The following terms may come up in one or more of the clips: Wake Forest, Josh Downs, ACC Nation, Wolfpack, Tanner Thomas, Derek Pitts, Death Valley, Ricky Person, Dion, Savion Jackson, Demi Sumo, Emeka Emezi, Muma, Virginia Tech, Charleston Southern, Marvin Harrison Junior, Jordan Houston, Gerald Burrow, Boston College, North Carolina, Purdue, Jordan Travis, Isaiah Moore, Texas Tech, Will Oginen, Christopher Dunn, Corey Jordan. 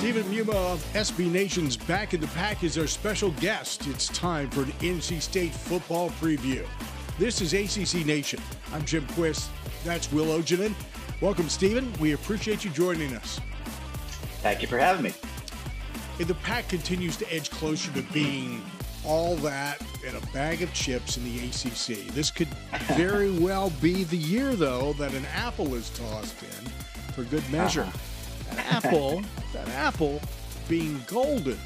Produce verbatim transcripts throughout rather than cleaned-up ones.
Stephen Muma of S B Nation's Back in the Pack is our special guest. It's time for an N C State football preview. This is A C C Nation. I'm Jim Quist. That's Will Oginen. Welcome, Stephen. We appreciate you joining us. Thank you for having me. And the Pack continues to edge closer to being all that and a bag of chips in the A C C. This could very well be the year, though, that an apple is tossed in for good measure. Uh-huh. An apple, that apple being golden,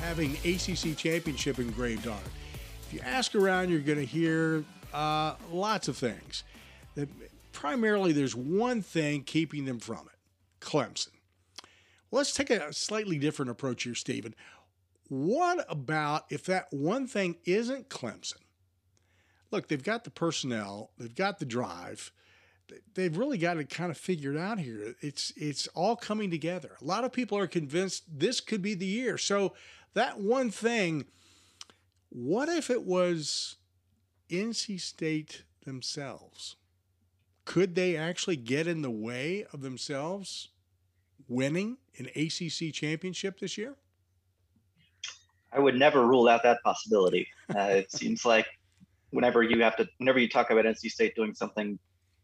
having A C C championship engraved on it. If you ask around, you're going to hear uh, lots of things. That primarily, there's one thing keeping them from it: Clemson. Well, let's take a slightly different approach here, Stephen. What about if that one thing isn't Clemson? Look, they've got the personnel, they've got the drive, they've really got it kind of figured out here. It's it's all coming together. A lot of people are convinced this could be the year. So that one thing, what if it was N C State themselves? Could they actually get in the way of themselves winning an A C C championship this year? I would never rule out that possibility. Uh, it seems like whenever you have to, whenever you talk about N C State doing something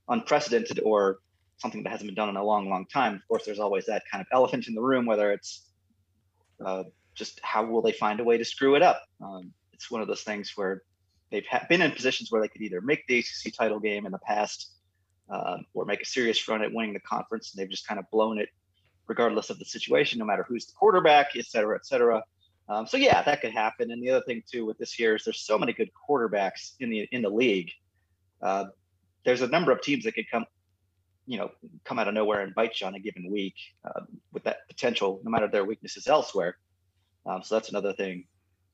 unprecedented or something that hasn't been done in a long, long time, of course, there's always that kind of elephant in the room, whether it's uh, just how will they find a way to screw it up? Um, it's one of those things where they've ha- been in positions where they could either make the A C C title game in the past uh, or make a serious run at winning the conference, and they've just kind of blown it regardless of the situation, no matter who's the quarterback, et cetera, et cetera. Um, so yeah, that could happen. And the other thing too with this year is there's so many good quarterbacks in the in the league. Uh, there's a number of teams that could come, you know, come out of nowhere and bite you on a given week uh, with that potential, no matter their weaknesses elsewhere. Um, so that's another thing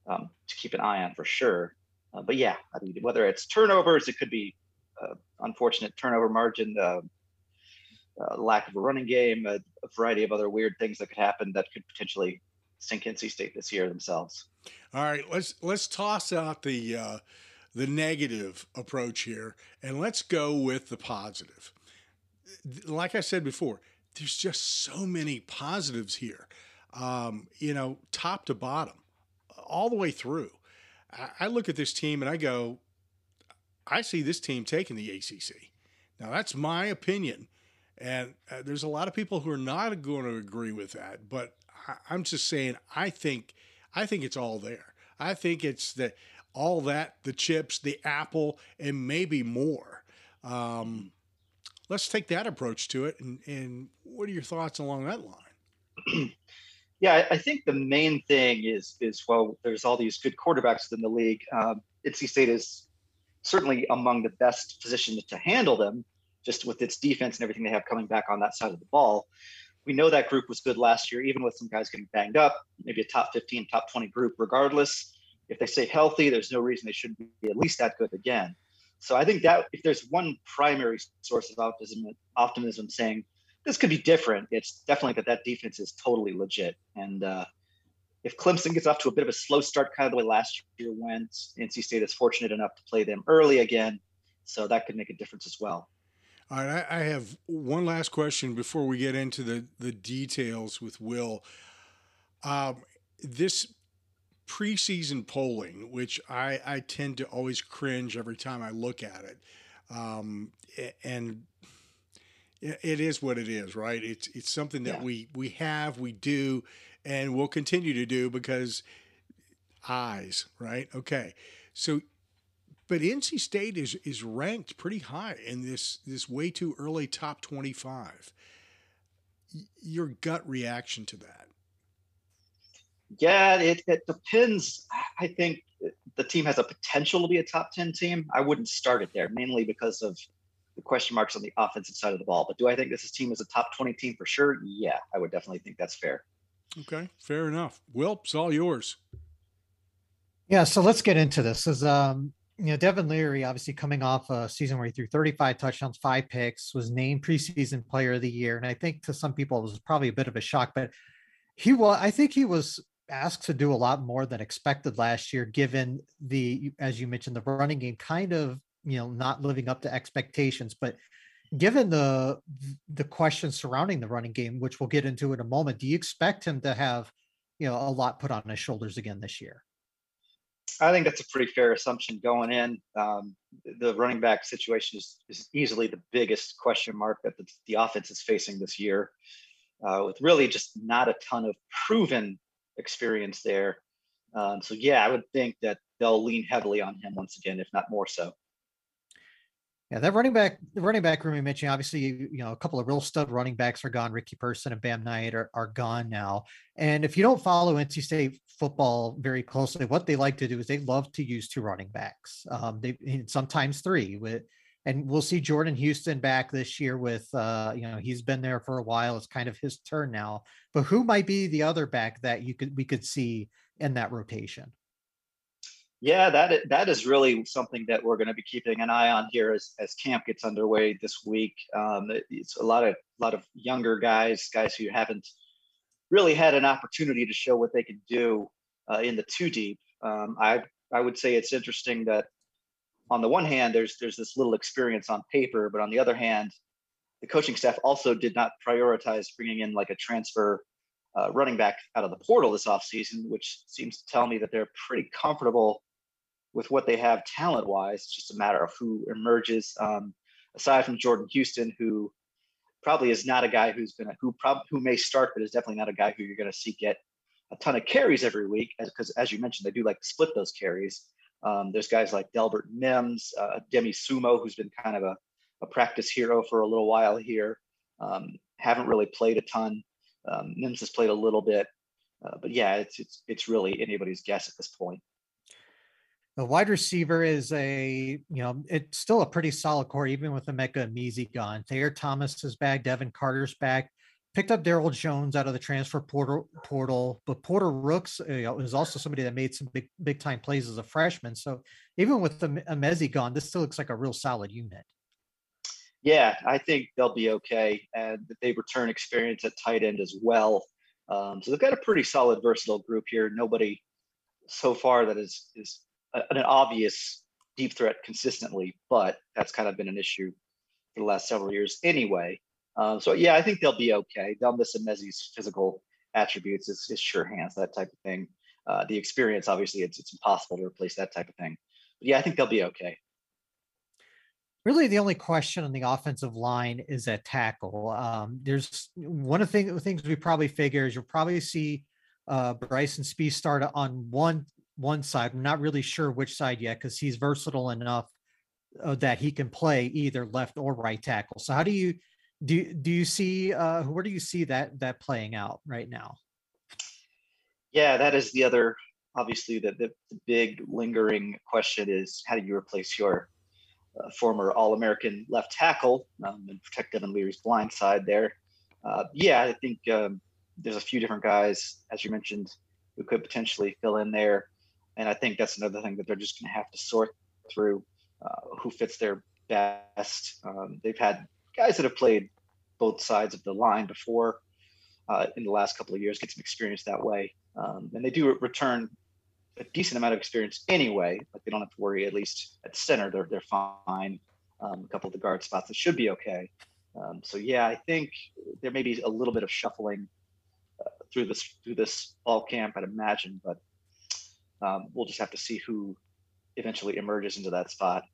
um, to keep an eye on for sure. Uh, but yeah, I mean, whether it's turnovers, it could be uh, unfortunate turnover margin, uh, uh, lack of a running game, a, a variety of other weird things that could happen that could potentially sink N C State this year themselves. All right, let's let's toss out the uh, the negative approach here, and let's go with the positive. Like I said before, there's just so many positives here, um, you know, top to bottom, all the way through. I, I look at this team and I go, I see this team taking the A C C. Now that's my opinion, and uh, there's a lot of people who are not going to agree with that, but I'm just saying, I think, I think it's all there. I think it's the, all that, the chips, the apple, and maybe more. Um, let's take that approach to it. And, and what are your thoughts along that line? Yeah, I think the main thing is, is well, there's all these good quarterbacks in the league. Um, N C State is certainly among the best positioned to handle them, just with its defense and everything they have coming back on that side of the ball. We know that group was good last year, even with some guys getting banged up, maybe a top fifteen, top twenty group. Regardless, if they stay healthy, there's no reason they shouldn't be at least that good again. So I think that if there's one primary source of optimism, optimism saying this could be different, it's definitely that that defense is totally legit. And uh, if Clemson gets off to a bit of a slow start, kind of the way last year went, N C State is fortunate enough to play them early again. So that could make a difference as well. All right, I have one last question before we get into the, the details with Will. Um, this preseason polling, which I, I tend to always cringe every time I look at it, um, and it is what it is, right? It's it's something that yeah. we, we have, we do, and we'll continue to do because eyes, right? Okay, so but N C State is is ranked pretty high in this this way too early top twenty-five. Your gut reaction to that? Yeah, it, it depends. I think the team has a potential to be a top ten team. I wouldn't start it there, mainly because of the question marks on the offensive side of the ball. But do I think this team is a top twenty team for sure? Yeah, I would definitely think that's fair. Okay, fair enough. Will, it's all yours. Yeah, so let's get into this. As um, you know, Devin Leary, obviously coming off a season where he threw thirty-five touchdowns, five picks, was named preseason player of the year. And I think to some people it was probably a bit of a shock, but he was, I think he was asked to do a lot more than expected last year, given the, as you mentioned, the running game kind of, you know, not living up to expectations. But given the the questions surrounding the running game, which we'll get into in a moment, do you expect him to have, you know, a lot put on his shoulders again this year? I think that's a pretty fair assumption going in. Um, the running back situation is, is easily the biggest question mark that the, the offense is facing this year, uh, with really just not a ton of proven experience there. Um, so, yeah, I would think that they'll lean heavily on him once again, if not more so. Yeah, that running back, the running back room you mentioned, obviously, you know, a couple of real stud running backs are gone. Ricky Person and Bam Knight are, are gone now. And if you don't follow N C State football very closely, what they like to do is they love to use two running backs. Um, they and sometimes three with, and we'll see Jordan Houston back this year with, uh, you know, he's been there for a while. It's kind of his turn now, but who might be the other back that you could, we could see in that rotation? Yeah, that that is really something that we're going to be keeping an eye on here as, as camp gets underway this week. Um, it's a lot of a lot of younger guys, guys who haven't really had an opportunity to show what they can do uh, in the two deep. Um, I I would say it's interesting that on the one hand, there's there's this little experience on paper, but on the other hand, the coaching staff also did not prioritize bringing in like a transfer uh, running back out of the portal this offseason, which seems to tell me that they're pretty comfortable with what they have talent wise. It's just a matter of who emerges, um, aside from Jordan Houston, who probably is not a guy who's going to, who probably, who may start, but is definitely not a guy who you're going to see get a ton of carries every week. As, Cause as you mentioned, they do like to split those carries. Um, there's guys like Delbert Mims, uh, Demi Sumo, who's been kind of a, a practice hero for a little while here. Um, haven't really played a ton. Um, Mims has played a little bit, uh, but yeah, it's, it's, it's really anybody's guess at this point. The wide receiver is a, you know, it's still a pretty solid core, even with Emeka and Emezi gone. Tanner Thomas is back. Devin Carter's back. Picked up Daryl Jones out of the transfer portal, portal. But Porter Rooks, you know, is also somebody that made some big, big time plays as a freshman. So even with the Emezi gone, this still looks like a real solid unit. Yeah, I think they'll be okay. And they return experience at tight end as well. Um, so they've got a pretty solid, versatile group here. Nobody so far that is is. an obvious deep threat consistently, but that's kind of been an issue for the last several years anyway. Um, so yeah, I think they'll be okay. They'll miss Emezi's physical attributes, his, his sure hands, that type of thing. Uh, the experience, obviously it's, it's impossible to replace that type of thing, but yeah, I think they'll be okay. Really the only question on the offensive line is at tackle. Um, there's one of the thing, things we probably figure is you'll probably see uh, Bryson Speed start on one one side. I'm not really sure which side yet, because he's versatile enough uh, that he can play either left or right tackle. So how do you, do, do you see, uh, where do you see that, that playing out right now? Yeah, that is the other, obviously the, the, the big lingering question is how do you replace your uh, former All-American left tackle um, and protect Devin Leary's blind side there. Uh, yeah, I think um, there's a few different guys, as you mentioned, who could potentially fill in there. And I think that's another thing that they're just going to have to sort through uh, who fits their best. Um, they've had guys that have played both sides of the line before uh, in the last couple of years, get some experience that way. Um, and they do return a decent amount of experience anyway, but they don't have to worry, at least at center, they're, they're fine. Um, a couple of the guard spots, that should be okay. Um, so yeah, I think there may be a little bit of shuffling uh, through this, through this fall camp, I'd imagine, but Um, we'll just have to see who eventually emerges into that spot.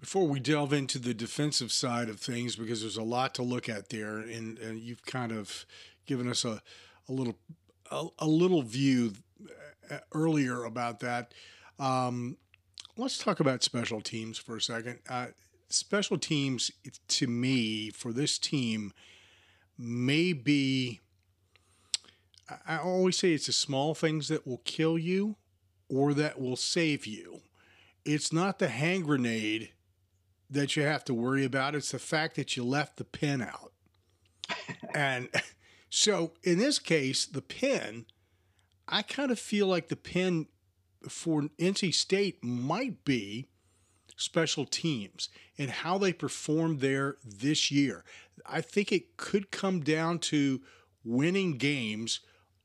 Before we delve into the defensive side of things, because there's a lot to look at there, and, and you've kind of given us a, a little a, a little view earlier about that. Um, let's talk about special teams for a second. Uh, special teams, to me, for this team, may be – I always say it's the small things that will kill you or that will save you. It's not the hand grenade that you have to worry about. It's the fact that you left the pin out. And so in this case, the pin, I kind of feel like the pin for N C State might be special teams and how they performed there this year. I think it could come down to winning games,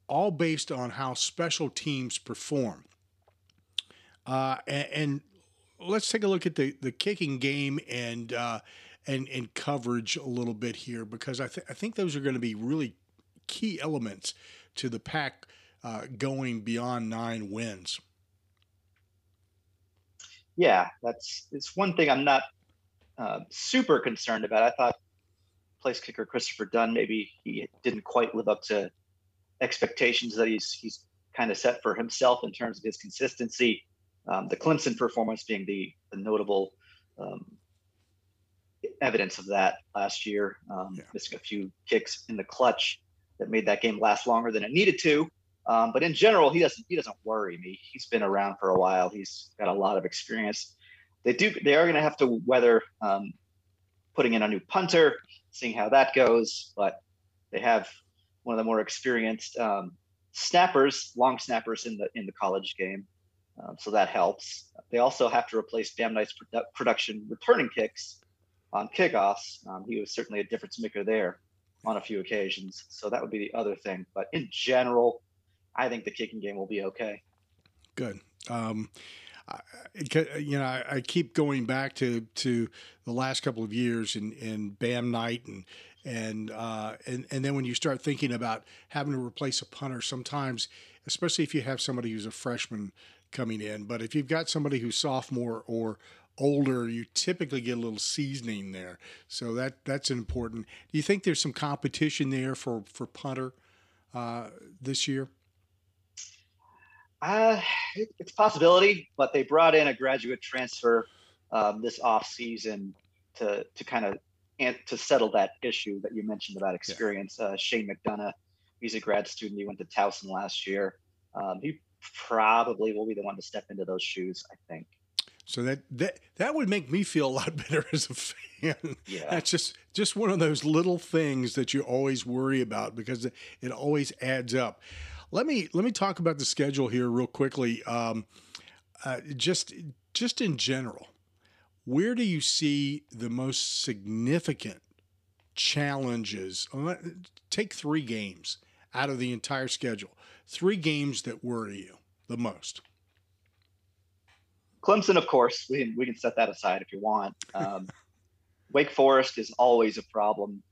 all based on how special teams perform. Uh, and, and let's take a look at the, the kicking game and uh, and, and coverage a little bit here, because I, th- I think those are going to be really key elements to the Pack uh, going beyond nine wins. Yeah, that's it's one thing I'm not uh, super concerned about. I thought place kicker Christopher Dunn, maybe he didn't quite live up to expectations that he's he's kind of set for himself in terms of his consistency. Um, the Clemson performance being the, the notable um, evidence of that last year, um, yeah. missing a few kicks in the clutch that made that game last longer than it needed to. Um, but in general, he doesn't he doesn't worry me. He's been around for a while. He's got a lot of experience. They do they are going to have to weather um, putting in a new punter, seeing how that goes. But they have one of the more experienced um, snappers, long snappers in the in the college game, um, so that helps. They also have to replace Bam Knight's produ- production returning kicks on kickoffs. Um, he was certainly a difference maker there on a few occasions, so that would be the other thing. But in general, I think the kicking game will be okay. Good. Um, I, you know, I, I keep going back to, to the last couple of years in, in Bam Knight, and and, uh, and and then when you start thinking about having to replace a punter, sometimes, especially if you have somebody who's a freshman coming in, but if you've got somebody who's sophomore or older, you typically get a little seasoning there, so that that's important. Do you think there's some competition there for for punter uh, this year? Uh, it's a possibility, but they brought in a graduate transfer um, this offseason to to kind of and to settle that issue that you mentioned about experience. Yeah. Uh, Shane McDonough, he's a grad student. He went to Towson last year. Um, he probably will be the one to step into those shoes, I think. So that that, that would make me feel a lot better as a fan. Yeah. That's just, just one of those little things that you always worry about, because it, it always adds up. Let me let me talk about the schedule here real quickly. Um, uh, just just in general, where do you see the most significant challenges? Take three games out of the entire schedule. Three games that worry you the most. Clemson, of course. We can, we can set that aside if you want. Um, Wake Forest is always a problem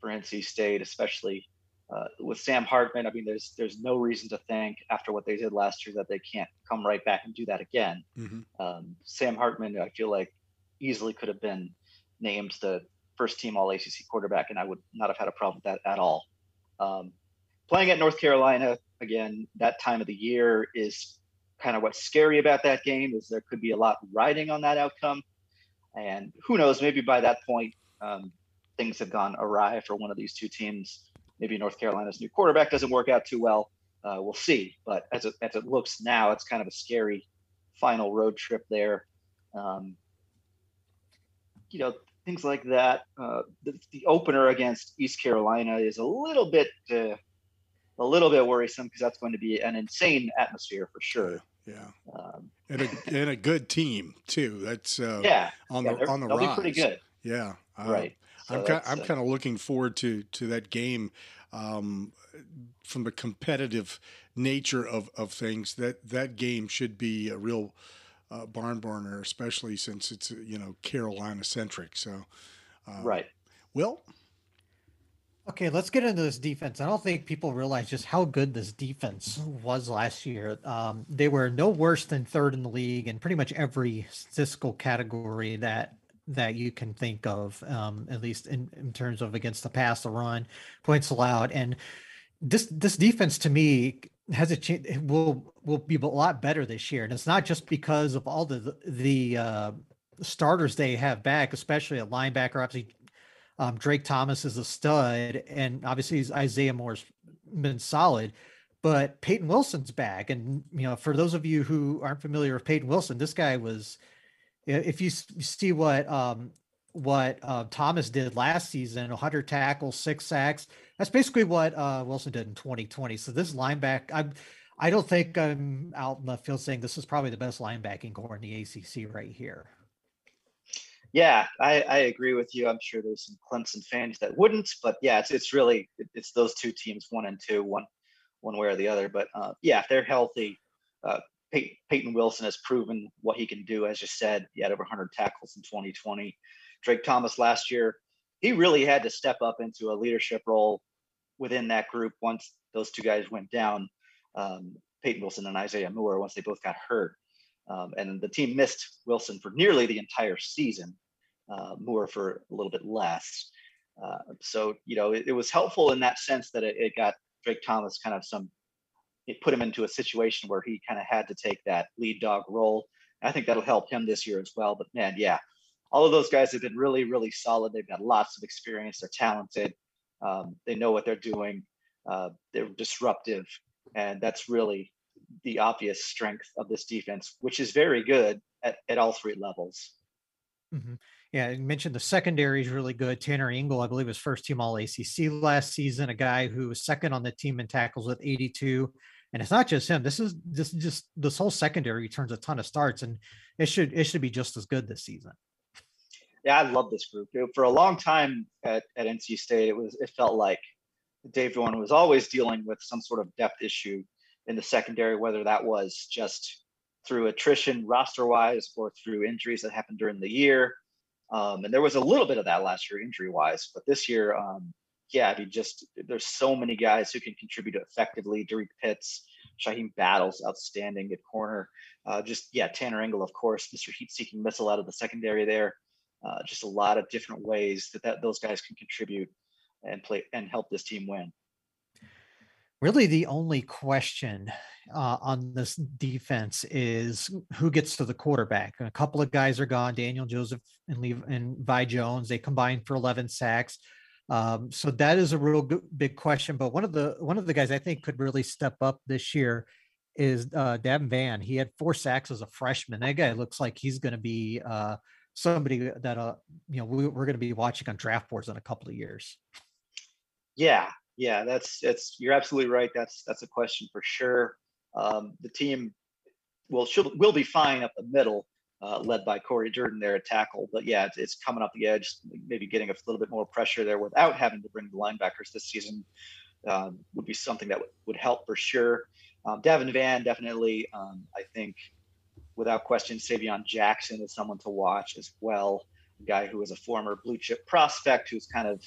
for N C State, especially Uh, with Sam Hartman. I mean, there's there's no reason to think after what they did last year that they can't come right back and do that again. Mm-hmm. Um, Sam Hartman, I feel like, easily could have been named the first team All A C C quarterback, and I would not have had a problem with that at all. Um, playing at North Carolina, again, that time of the year is kind of what's scary about that game, is there could be a lot riding on that outcome. And who knows, maybe by that point, um, things have gone awry for one of these two teams. Maybe North Carolina's new quarterback doesn't work out too well. Uh, we'll see. But as it, as it looks now, it's kind of a scary final road trip there. Um, you know, things like that. Uh, the, the opener against East Carolina is a little bit uh, a little bit worrisome, because that's going to be an insane atmosphere for sure. Yeah, um, and a and a good team too. That's uh, yeah on yeah, the on the they'll rise. Be pretty good. Yeah, uh, right. So I'm, kind, I'm kind of looking forward to, to that game um, from the competitive nature of, of things. That that game should be a real uh, barn burner, especially since it's, you know, Carolina-centric. So, uh, right. Will? Okay, let's get into this defense. I don't think people realize just how good this defense was last year. Um, they were no worse than third in the league in pretty much every statistical category that – that you can think of, um, at least in, in terms of against the pass, the run, points allowed, and this this defense to me has a chance. Will will be a lot better this year, and it's not just because of all the the uh, starters they have back, especially a linebacker. Obviously, um, Drake Thomas is a stud, and obviously Isaiah Moore's been solid. But Peyton Wilson's back, and you know, for those of you who aren't familiar with Peyton Wilson, this guy was. If you see what um, what uh, Thomas did last season, one hundred tackles, six sacks, that's basically what uh, Wilson did in twenty twenty. So this linebacker, I I don't think I'm out in the field saying this is probably the best linebacking core in the A C C right here. Yeah, I, I agree with you. I'm sure there's some Clemson fans that wouldn't, but yeah, it's it's really it's those two teams, one and two, one one way or the other. But uh, yeah, if they're healthy. Uh, Peyton Wilson has proven what he can do. As you said, he had over one hundred tackles in twenty twenty. Drake Thomas last year, he really had to step up into a leadership role within that group once those two guys went down, um, Peyton Wilson and Isaiah Moore, once they both got hurt. Um, and the team missed Wilson for nearly the entire season, uh, Moore for a little bit less. Uh, so, you know, it, it was helpful in that sense that it, it got Drake Thomas kind of some, it put him into a situation where he kind of had to take that lead dog role. And I think that'll help him this year as well. But man, yeah, all of those guys have been really, really solid. They've got lots of experience. They're talented. Um, they know what they're doing. Uh, they're disruptive. And that's really the obvious strength of this defense, which is very good at, at all three levels. Mm-hmm. Yeah, I mentioned the secondary is really good. Tanner Ingle, I believe, was first team all A C C last season, a guy who was second on the team in tackles with eighty-two. And it's not just him. This is this just this whole secondary turns a ton of starts, and it should it should be just as good this season. Yeah, I love this group. For a long time at, at N C State, it was it felt like Dave Dorn was always dealing with some sort of depth issue in the secondary, whether that was just through attrition roster-wise or through injuries that happened during the year. Um, and there was a little bit of that last year injury-wise, but this year, um, yeah, I mean, just there's so many guys who can contribute effectively. Derek Pitts, Shaheem Battles, outstanding at corner. Uh, just, yeah, Tanner Ingle, of course, Mister Heat-Seeking Missile out of the secondary there. Uh, just a lot of different ways that, that those guys can contribute and play and help this team win. Really, the only question uh, on this defense is who gets to the quarterback. And a couple of guys are gone, Daniel Joseph and Levi and Vi Jones. They combined for eleven sacks. Um, so that is a real good, big question. But one of the one of the guys I think could really step up this year is uh, Devin Van. He had four sacks as a freshman. That guy looks like he's going to be uh, somebody that uh, you know we, we're going to be watching on draft boards in a couple of years. Yeah. Yeah, that's that's you're absolutely right. That's that's a question for sure. Um, the team will should will be fine up the middle, uh, led by Corey Jordan there at tackle. But yeah, it's, it's coming up the edge, maybe getting a little bit more pressure there without having to bring the linebackers this season um, would be something that w- would help for sure. Um, Devin Van definitely, um, I think, without question, Savion Jackson is someone to watch as well. A guy who is a former blue chip prospect who's kind of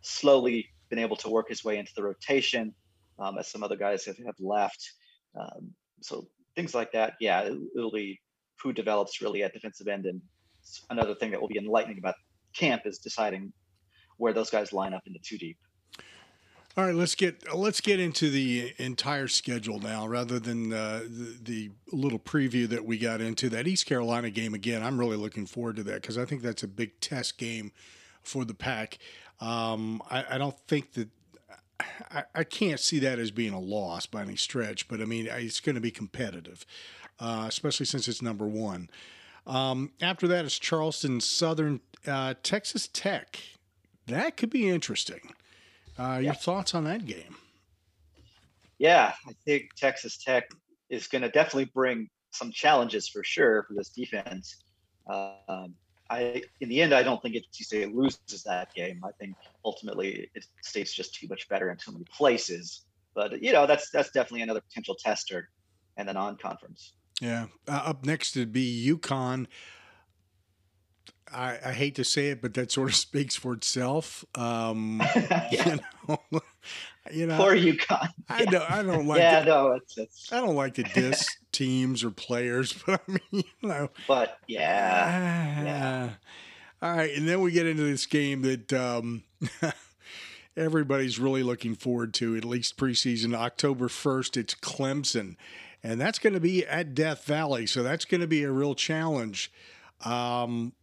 slowly been able to work his way into the rotation um, as some other guys have, have left. Um, so things like that. Yeah, it, it'll be who develops really at defensive end. And another thing that will be enlightening about camp is deciding where those guys line up into two deep. All right, let's get let's get into the entire schedule now, rather than uh, the, the little preview that we got into. That East Carolina game again, I'm really looking forward to that because I think that's a big test game for the Pack. Um, I, I don't think that I, I can't see that as being a loss by any stretch, but I mean, it's going to be competitive, uh, especially since it's number one. Um, after that is Charleston Southern, uh, Texas Tech. That could be interesting. Uh, your yeah. thoughts on that game? Yeah, I think Texas Tech is going to definitely bring some challenges for sure for this defense. Um, I, in the end, I don't think N C State loses that game. I think ultimately it State's just too much better in too many places. But, you know, that's that's definitely another potential tester and a non-conference. Yeah. Uh, up next would be UConn. I, I hate to say it, but that sort of speaks for itself. Um, yeah. You know, you know, poor UConn. I don't, I don't like. Yeah, to, no, it's, it's. I don't like to diss teams or players, but I mean, you know. But yeah, uh, yeah. All right, and then we get into this game that um, everybody's really looking forward to, at least preseason. October first, it's Clemson, and that's going to be at Death Valley, so that's going to be a real challenge. Um,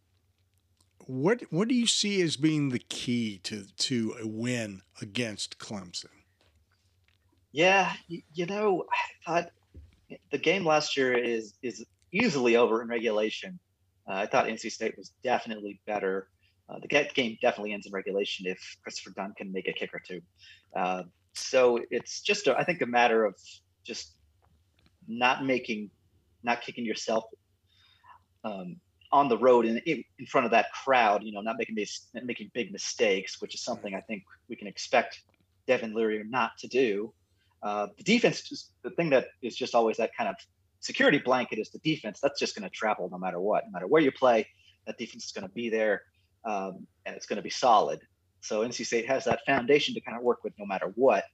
What what do you see as being the key to, to a win against Clemson? Yeah, you know, I thought the game last year is is easily over in regulation. Uh, I thought N C State was definitely better. Uh, the game definitely ends in regulation if Christopher Dunn can make a kick or two. Uh, so it's just, a, I think, a matter of just not making, not kicking yourself Um, on the road and in, in front of that crowd, you know, not making mis- making big mistakes, which is something I think we can expect Devin Leary not to do. Uh, the defense, just, the thing that is just always that kind of security blanket is the defense. That's just going to travel no matter what, no matter where you play, that defense is going to be there. um, and it's going to be solid. So N C State has that foundation to kind of work with no matter what.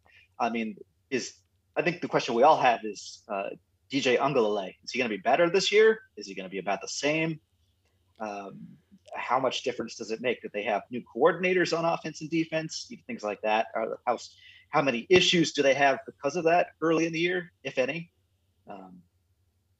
I mean, is I think the question we all have is uh, D J Ungulale. Is he going to be better this year? Is he going to be about the same? Um, how much difference does it make that they have new coordinators on offense and defense, things like that? Or how, how many issues do they have because of that early in the year, if any? Um,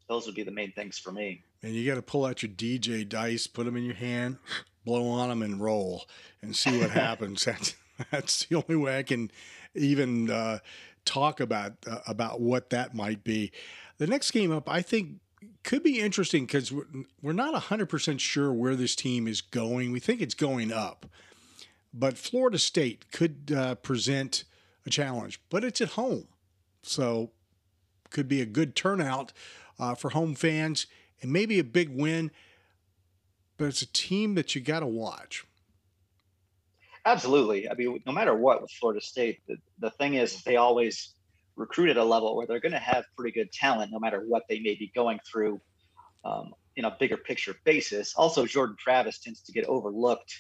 those would be the main things for me. And you got to pull out your D J dice, put them in your hand, blow on them, and roll, and see what happens. That's that's the only way I can even uh, talk about uh, about what that might be. The next game up, I think, could be interesting because we're, we're not one hundred percent sure where this team is going. We think it's going up, but Florida State could uh, present a challenge. But it's at home, so could be a good turnout uh, for home fans. And maybe a big win, but it's a team that you got to watch. Absolutely. I mean, no matter what with Florida State, the, the thing is they always recruit at a level where they're going to have pretty good talent no matter what they may be going through um, in a bigger picture basis. Also, Jordan Travis tends to get overlooked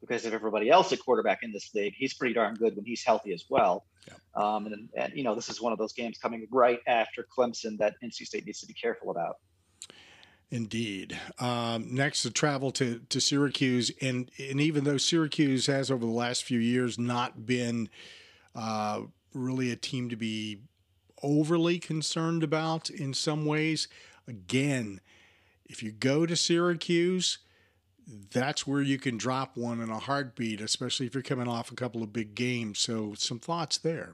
because of everybody else at quarterback in this league. He's pretty darn good when he's healthy as well. Yeah. Um, and, and, you know, this is one of those games coming right after Clemson that N C State needs to be careful about. Indeed. Um, next, the travel to, to Syracuse. And, and even though Syracuse has over the last few years not been uh, really a team to be overly concerned about in some ways, again, if you go to Syracuse, that's where you can drop one in a heartbeat, especially if you're coming off a couple of big games. So some thoughts there.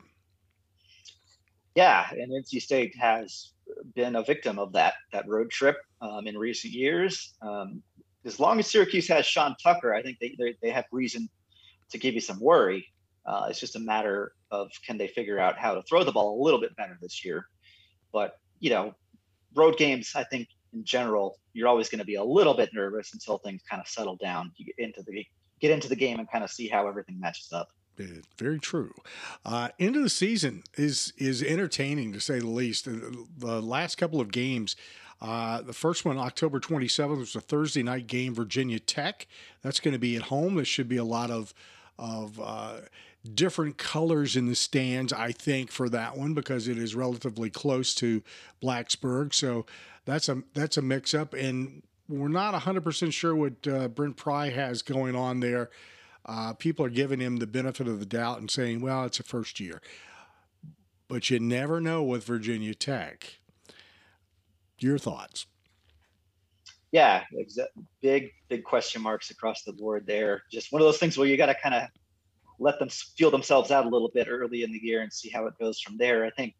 Yeah, and N C State has been a victim of that that road trip um, in recent years. Um, as long as Syracuse has Sean Tucker, I think they they, they have reason to give you some worry. Uh, it's just a matter of can they figure out how to throw the ball a little bit better this year. But you know, road games, I think in general, you're always going to be a little bit nervous until things kind of settle down. You get into the get into the game and kind of see how everything matches up. Very true. Uh, end of the season is is entertaining, to say the least. The, the last couple of games, uh, the first one, October twenty-seventh, was a Thursday night game, Virginia Tech. That's going to be at home. There should be a lot of, of uh, different colors in the stands, I think, for that one because it is relatively close to Blacksburg. So that's a, that's a mix-up, and we're not one hundred percent sure what uh, Brent Pry has going on there. Uh, people are giving him the benefit of the doubt and saying, well, it's a first year. But you never know with Virginia Tech. Your thoughts? Yeah, exa- big, big question marks across the board there. Just one of those things where you got to kind of let them feel themselves out a little bit early in the year and see how it goes from there. I think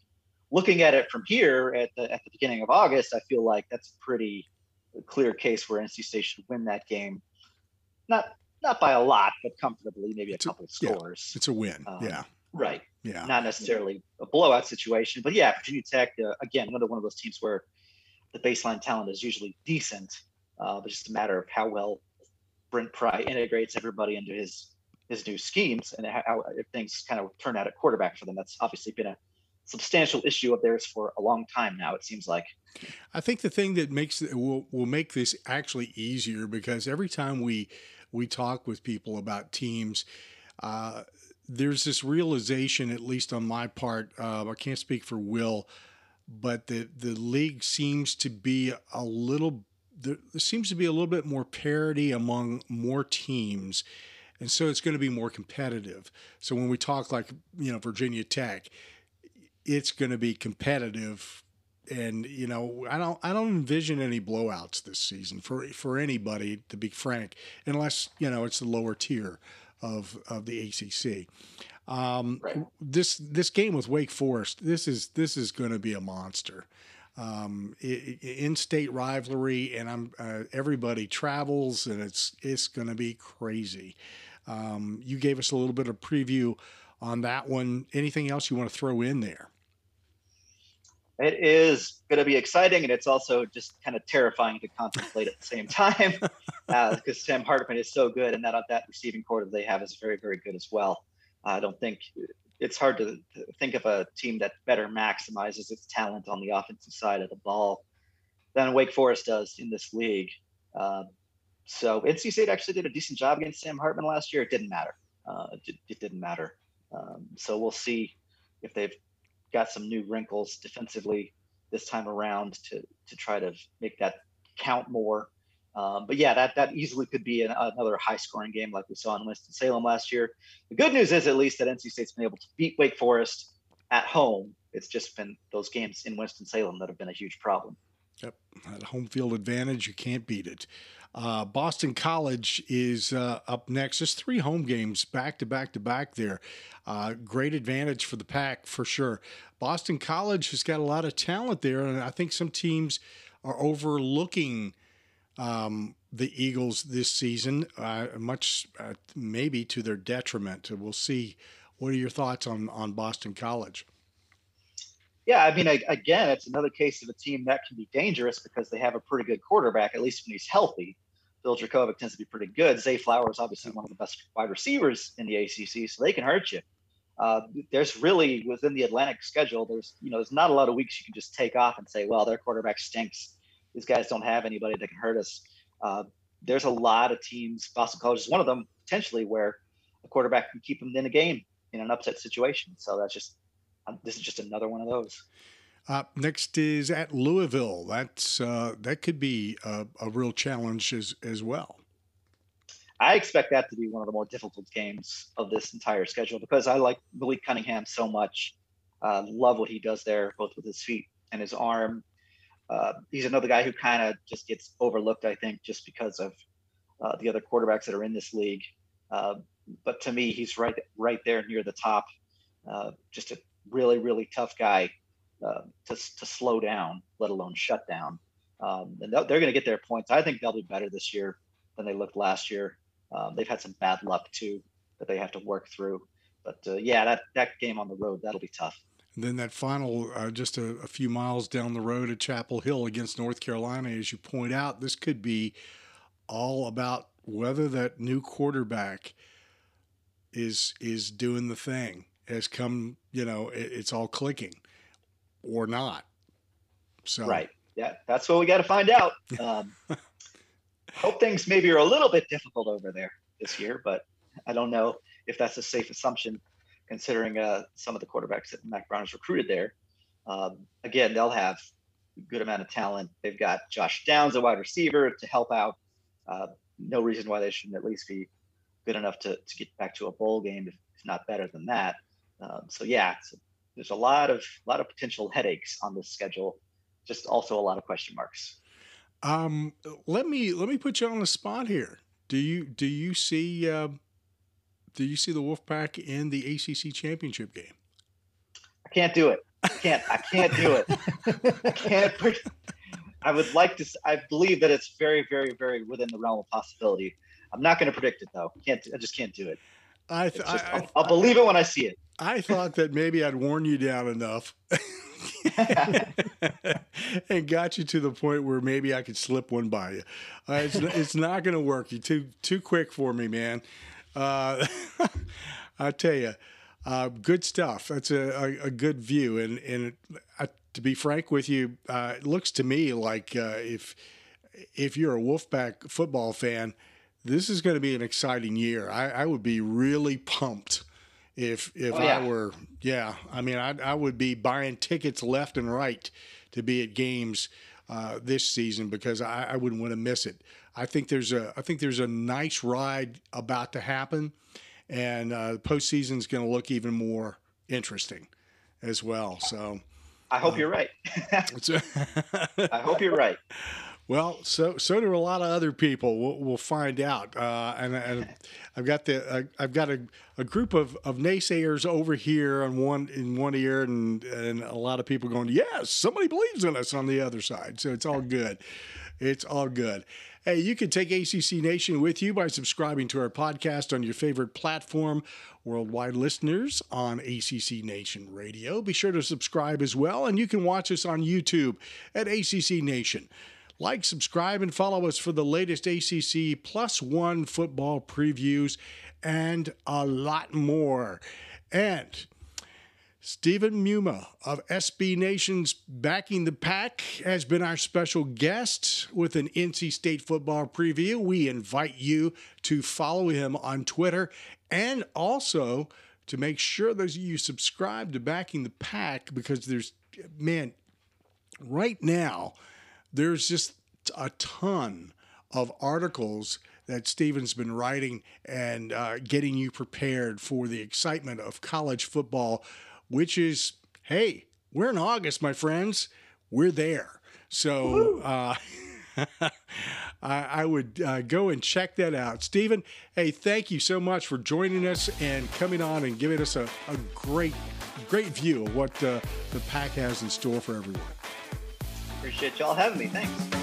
looking at it from here at the, at the beginning of August, I feel like that's a pretty clear case where N C State should win that game. Not – Not by a lot, but comfortably, maybe a it's couple a, scores. Yeah, it's a win, um, yeah. Right. Yeah. Not necessarily a blowout situation, but yeah, Virginia Tech, uh, again, another one of those teams where the baseline talent is usually decent, uh, but just a matter of how well Brent Pry integrates everybody into his his new schemes and how, how if things kind of turn out at quarterback for them. That's obviously been a substantial issue of theirs for a long time now, it seems like. I think the thing that makes will will make this actually easier because every time we we talk with people about teams, uh, there's this realization, at least on my part, uh, I can't speak for Will, but the, the league seems to be a little, there seems to be a little bit more parity among more teams. And so it's going to be more competitive. So when we talk like, you know, Virginia Tech, it's going to be competitive. And, you know, I don't I don't envision any blowouts this season for for anybody, to be frank, unless, you know, it's the lower tier of of the A C C. Um, right. This this game with Wake Forest, this is this is going to be a monster. Um, it, it, in-state rivalry, and I'm uh, everybody travels, and it's it's going to be crazy. Um, you gave us a little bit of preview on that one. Anything else you want to throw in there? It is going to be exciting, and it's also just kind of terrifying to contemplate at the same time uh, because Sam Hartman is so good, and that that receiving core that they have is very, very good as well. Uh, I don't think it's hard to think of a team that better maximizes its talent on the offensive side of the ball than Wake Forest does in this league. Uh, So N C State actually did a decent job against Sam Hartman last year. It didn't matter. Uh, it, it didn't matter. Um, so we'll see if they've got some new wrinkles defensively this time around to to try to make that count more. Um, but yeah, that that easily could be an, another high-scoring game like we saw in Winston-Salem last year. The good news is at least that N C State's been able to beat Wake Forest at home. It's just been those games in Winston-Salem that have been a huge problem. Yep, that home field advantage, you can't beat it. Uh, Boston College is uh, up next. There's three home games back to back to back there. Uh, great advantage for the Pack for sure. Boston College has got a lot of talent there, and I think some teams are overlooking um, the Eagles this season, uh, much uh, maybe to their detriment. We'll see. What are your thoughts on, on Boston College? Yeah, I mean, I, again, it's another case of a team that can be dangerous because they have a pretty good quarterback, at least when he's healthy. Bill Dracovic tends to be pretty good. Zay Flowers, obviously one of the best wide receivers in the A C C, so they can hurt you. Uh, there's really, within the Atlantic schedule, there's you know there's not a lot of weeks you can just take off and say, well, their quarterback stinks. These guys don't have anybody that can hurt us. Uh, there's a lot of teams, Boston College is one of them, potentially, where a quarterback can keep them in a game in an upset situation. So that's just This is just another one of those. Uh, next is at Louisville. That's uh, that could be a, a real challenge as, as well. I expect that to be one of the more difficult games of this entire schedule because I like Malik Cunningham so much. Uh, love what he does there, both with his feet and his arm. Uh, he's another guy who kind of just gets overlooked, I think, just because of uh, the other quarterbacks that are in this league. Uh, but to me, he's right right there near the top. Uh, just a really, really tough guy uh, to to slow down, let alone shut down. Um, and they're going to get their points. I think they'll be better this year than they looked last year. Um, they've had some bad luck, too, that they have to work through. But, uh, yeah, that, that game on the road, that'll be tough. And then that final, uh, just a, a few miles down the road at Chapel Hill against North Carolina, as you point out, this could be all about whether that new quarterback is is doing the thing. Has come, you know, it's all clicking or not. So right. Yeah, that's what we got to find out. Um, hope things maybe are a little bit difficult over there this year, but I don't know if that's a safe assumption considering uh, some of the quarterbacks that Mac Brown has recruited there. Um, again, they'll have a good amount of talent. They've got Josh Downs, a wide receiver, to help out. Uh, no reason why they shouldn't at least be good enough to, to get back to a bowl game, if not better than that. Um, so yeah, it's, there's a lot of lot of potential headaches on this schedule, just also a lot of question marks. Um, let me let me put you on the spot here. Do you do you see uh, do you see the Wolfpack in the A C C championship game? I can't do it. I can't. I can't do it. I can't. I would like to. I believe that it's very, very, very within the realm of possibility. I'm not going to predict it though. Can't. I just can't do it. I, th- just, I, I I'll believe it when I see it. I thought that maybe I'd worn you down enough and got you to the point where maybe I could slip one by you. Uh, it's, it's not going to work. You're too too quick for me, man. Uh, I tell you, uh, good stuff. That's a, a, a good view. And and I, to be frank with you, uh, it looks to me like uh, if if you're a Wolfpack football fan. This is going to be an exciting year. I, I would be really pumped if if oh, yeah. I were, yeah. I mean, I, I would be buying tickets left and right to be at games uh, this season because I, I wouldn't want to miss it. I think there's a I think there's a nice ride about to happen, and uh, the postseason is going to look even more interesting as well. So, I hope um, you're right. I hope you're right. Well, so so do a lot of other people. We'll, we'll find out. Uh, and, and I've got the uh, I've got a, a group of, of naysayers over here on one in one ear, and and a lot of people going, yes, somebody believes in us on the other side. So it's all good. It's all good. Hey, you can take A C C Nation with you by subscribing to our podcast on your favorite platform. Worldwide listeners on A C C Nation Radio, be sure to subscribe as well, and you can watch us on YouTube at A C C Nation. Like, subscribe, and follow us for the latest A C C Plus One football previews and a lot more. And Stephen Muma of S B Nation's Backing the Pack has been our special guest with an N C State football preview. We invite you to follow him on Twitter and also to make sure that you subscribe to Backing the Pack because there's, man, right now, there's just a ton of articles that Stephen's been writing and uh, getting you prepared for the excitement of college football, which is, hey, we're in August, my friends. We're there. So uh, I, I would uh, go and check that out. Stephen, hey, thank you so much for joining us and coming on and giving us a, a great, great view of what uh, the pack has in store for everyone. Appreciate y'all having me. Thanks.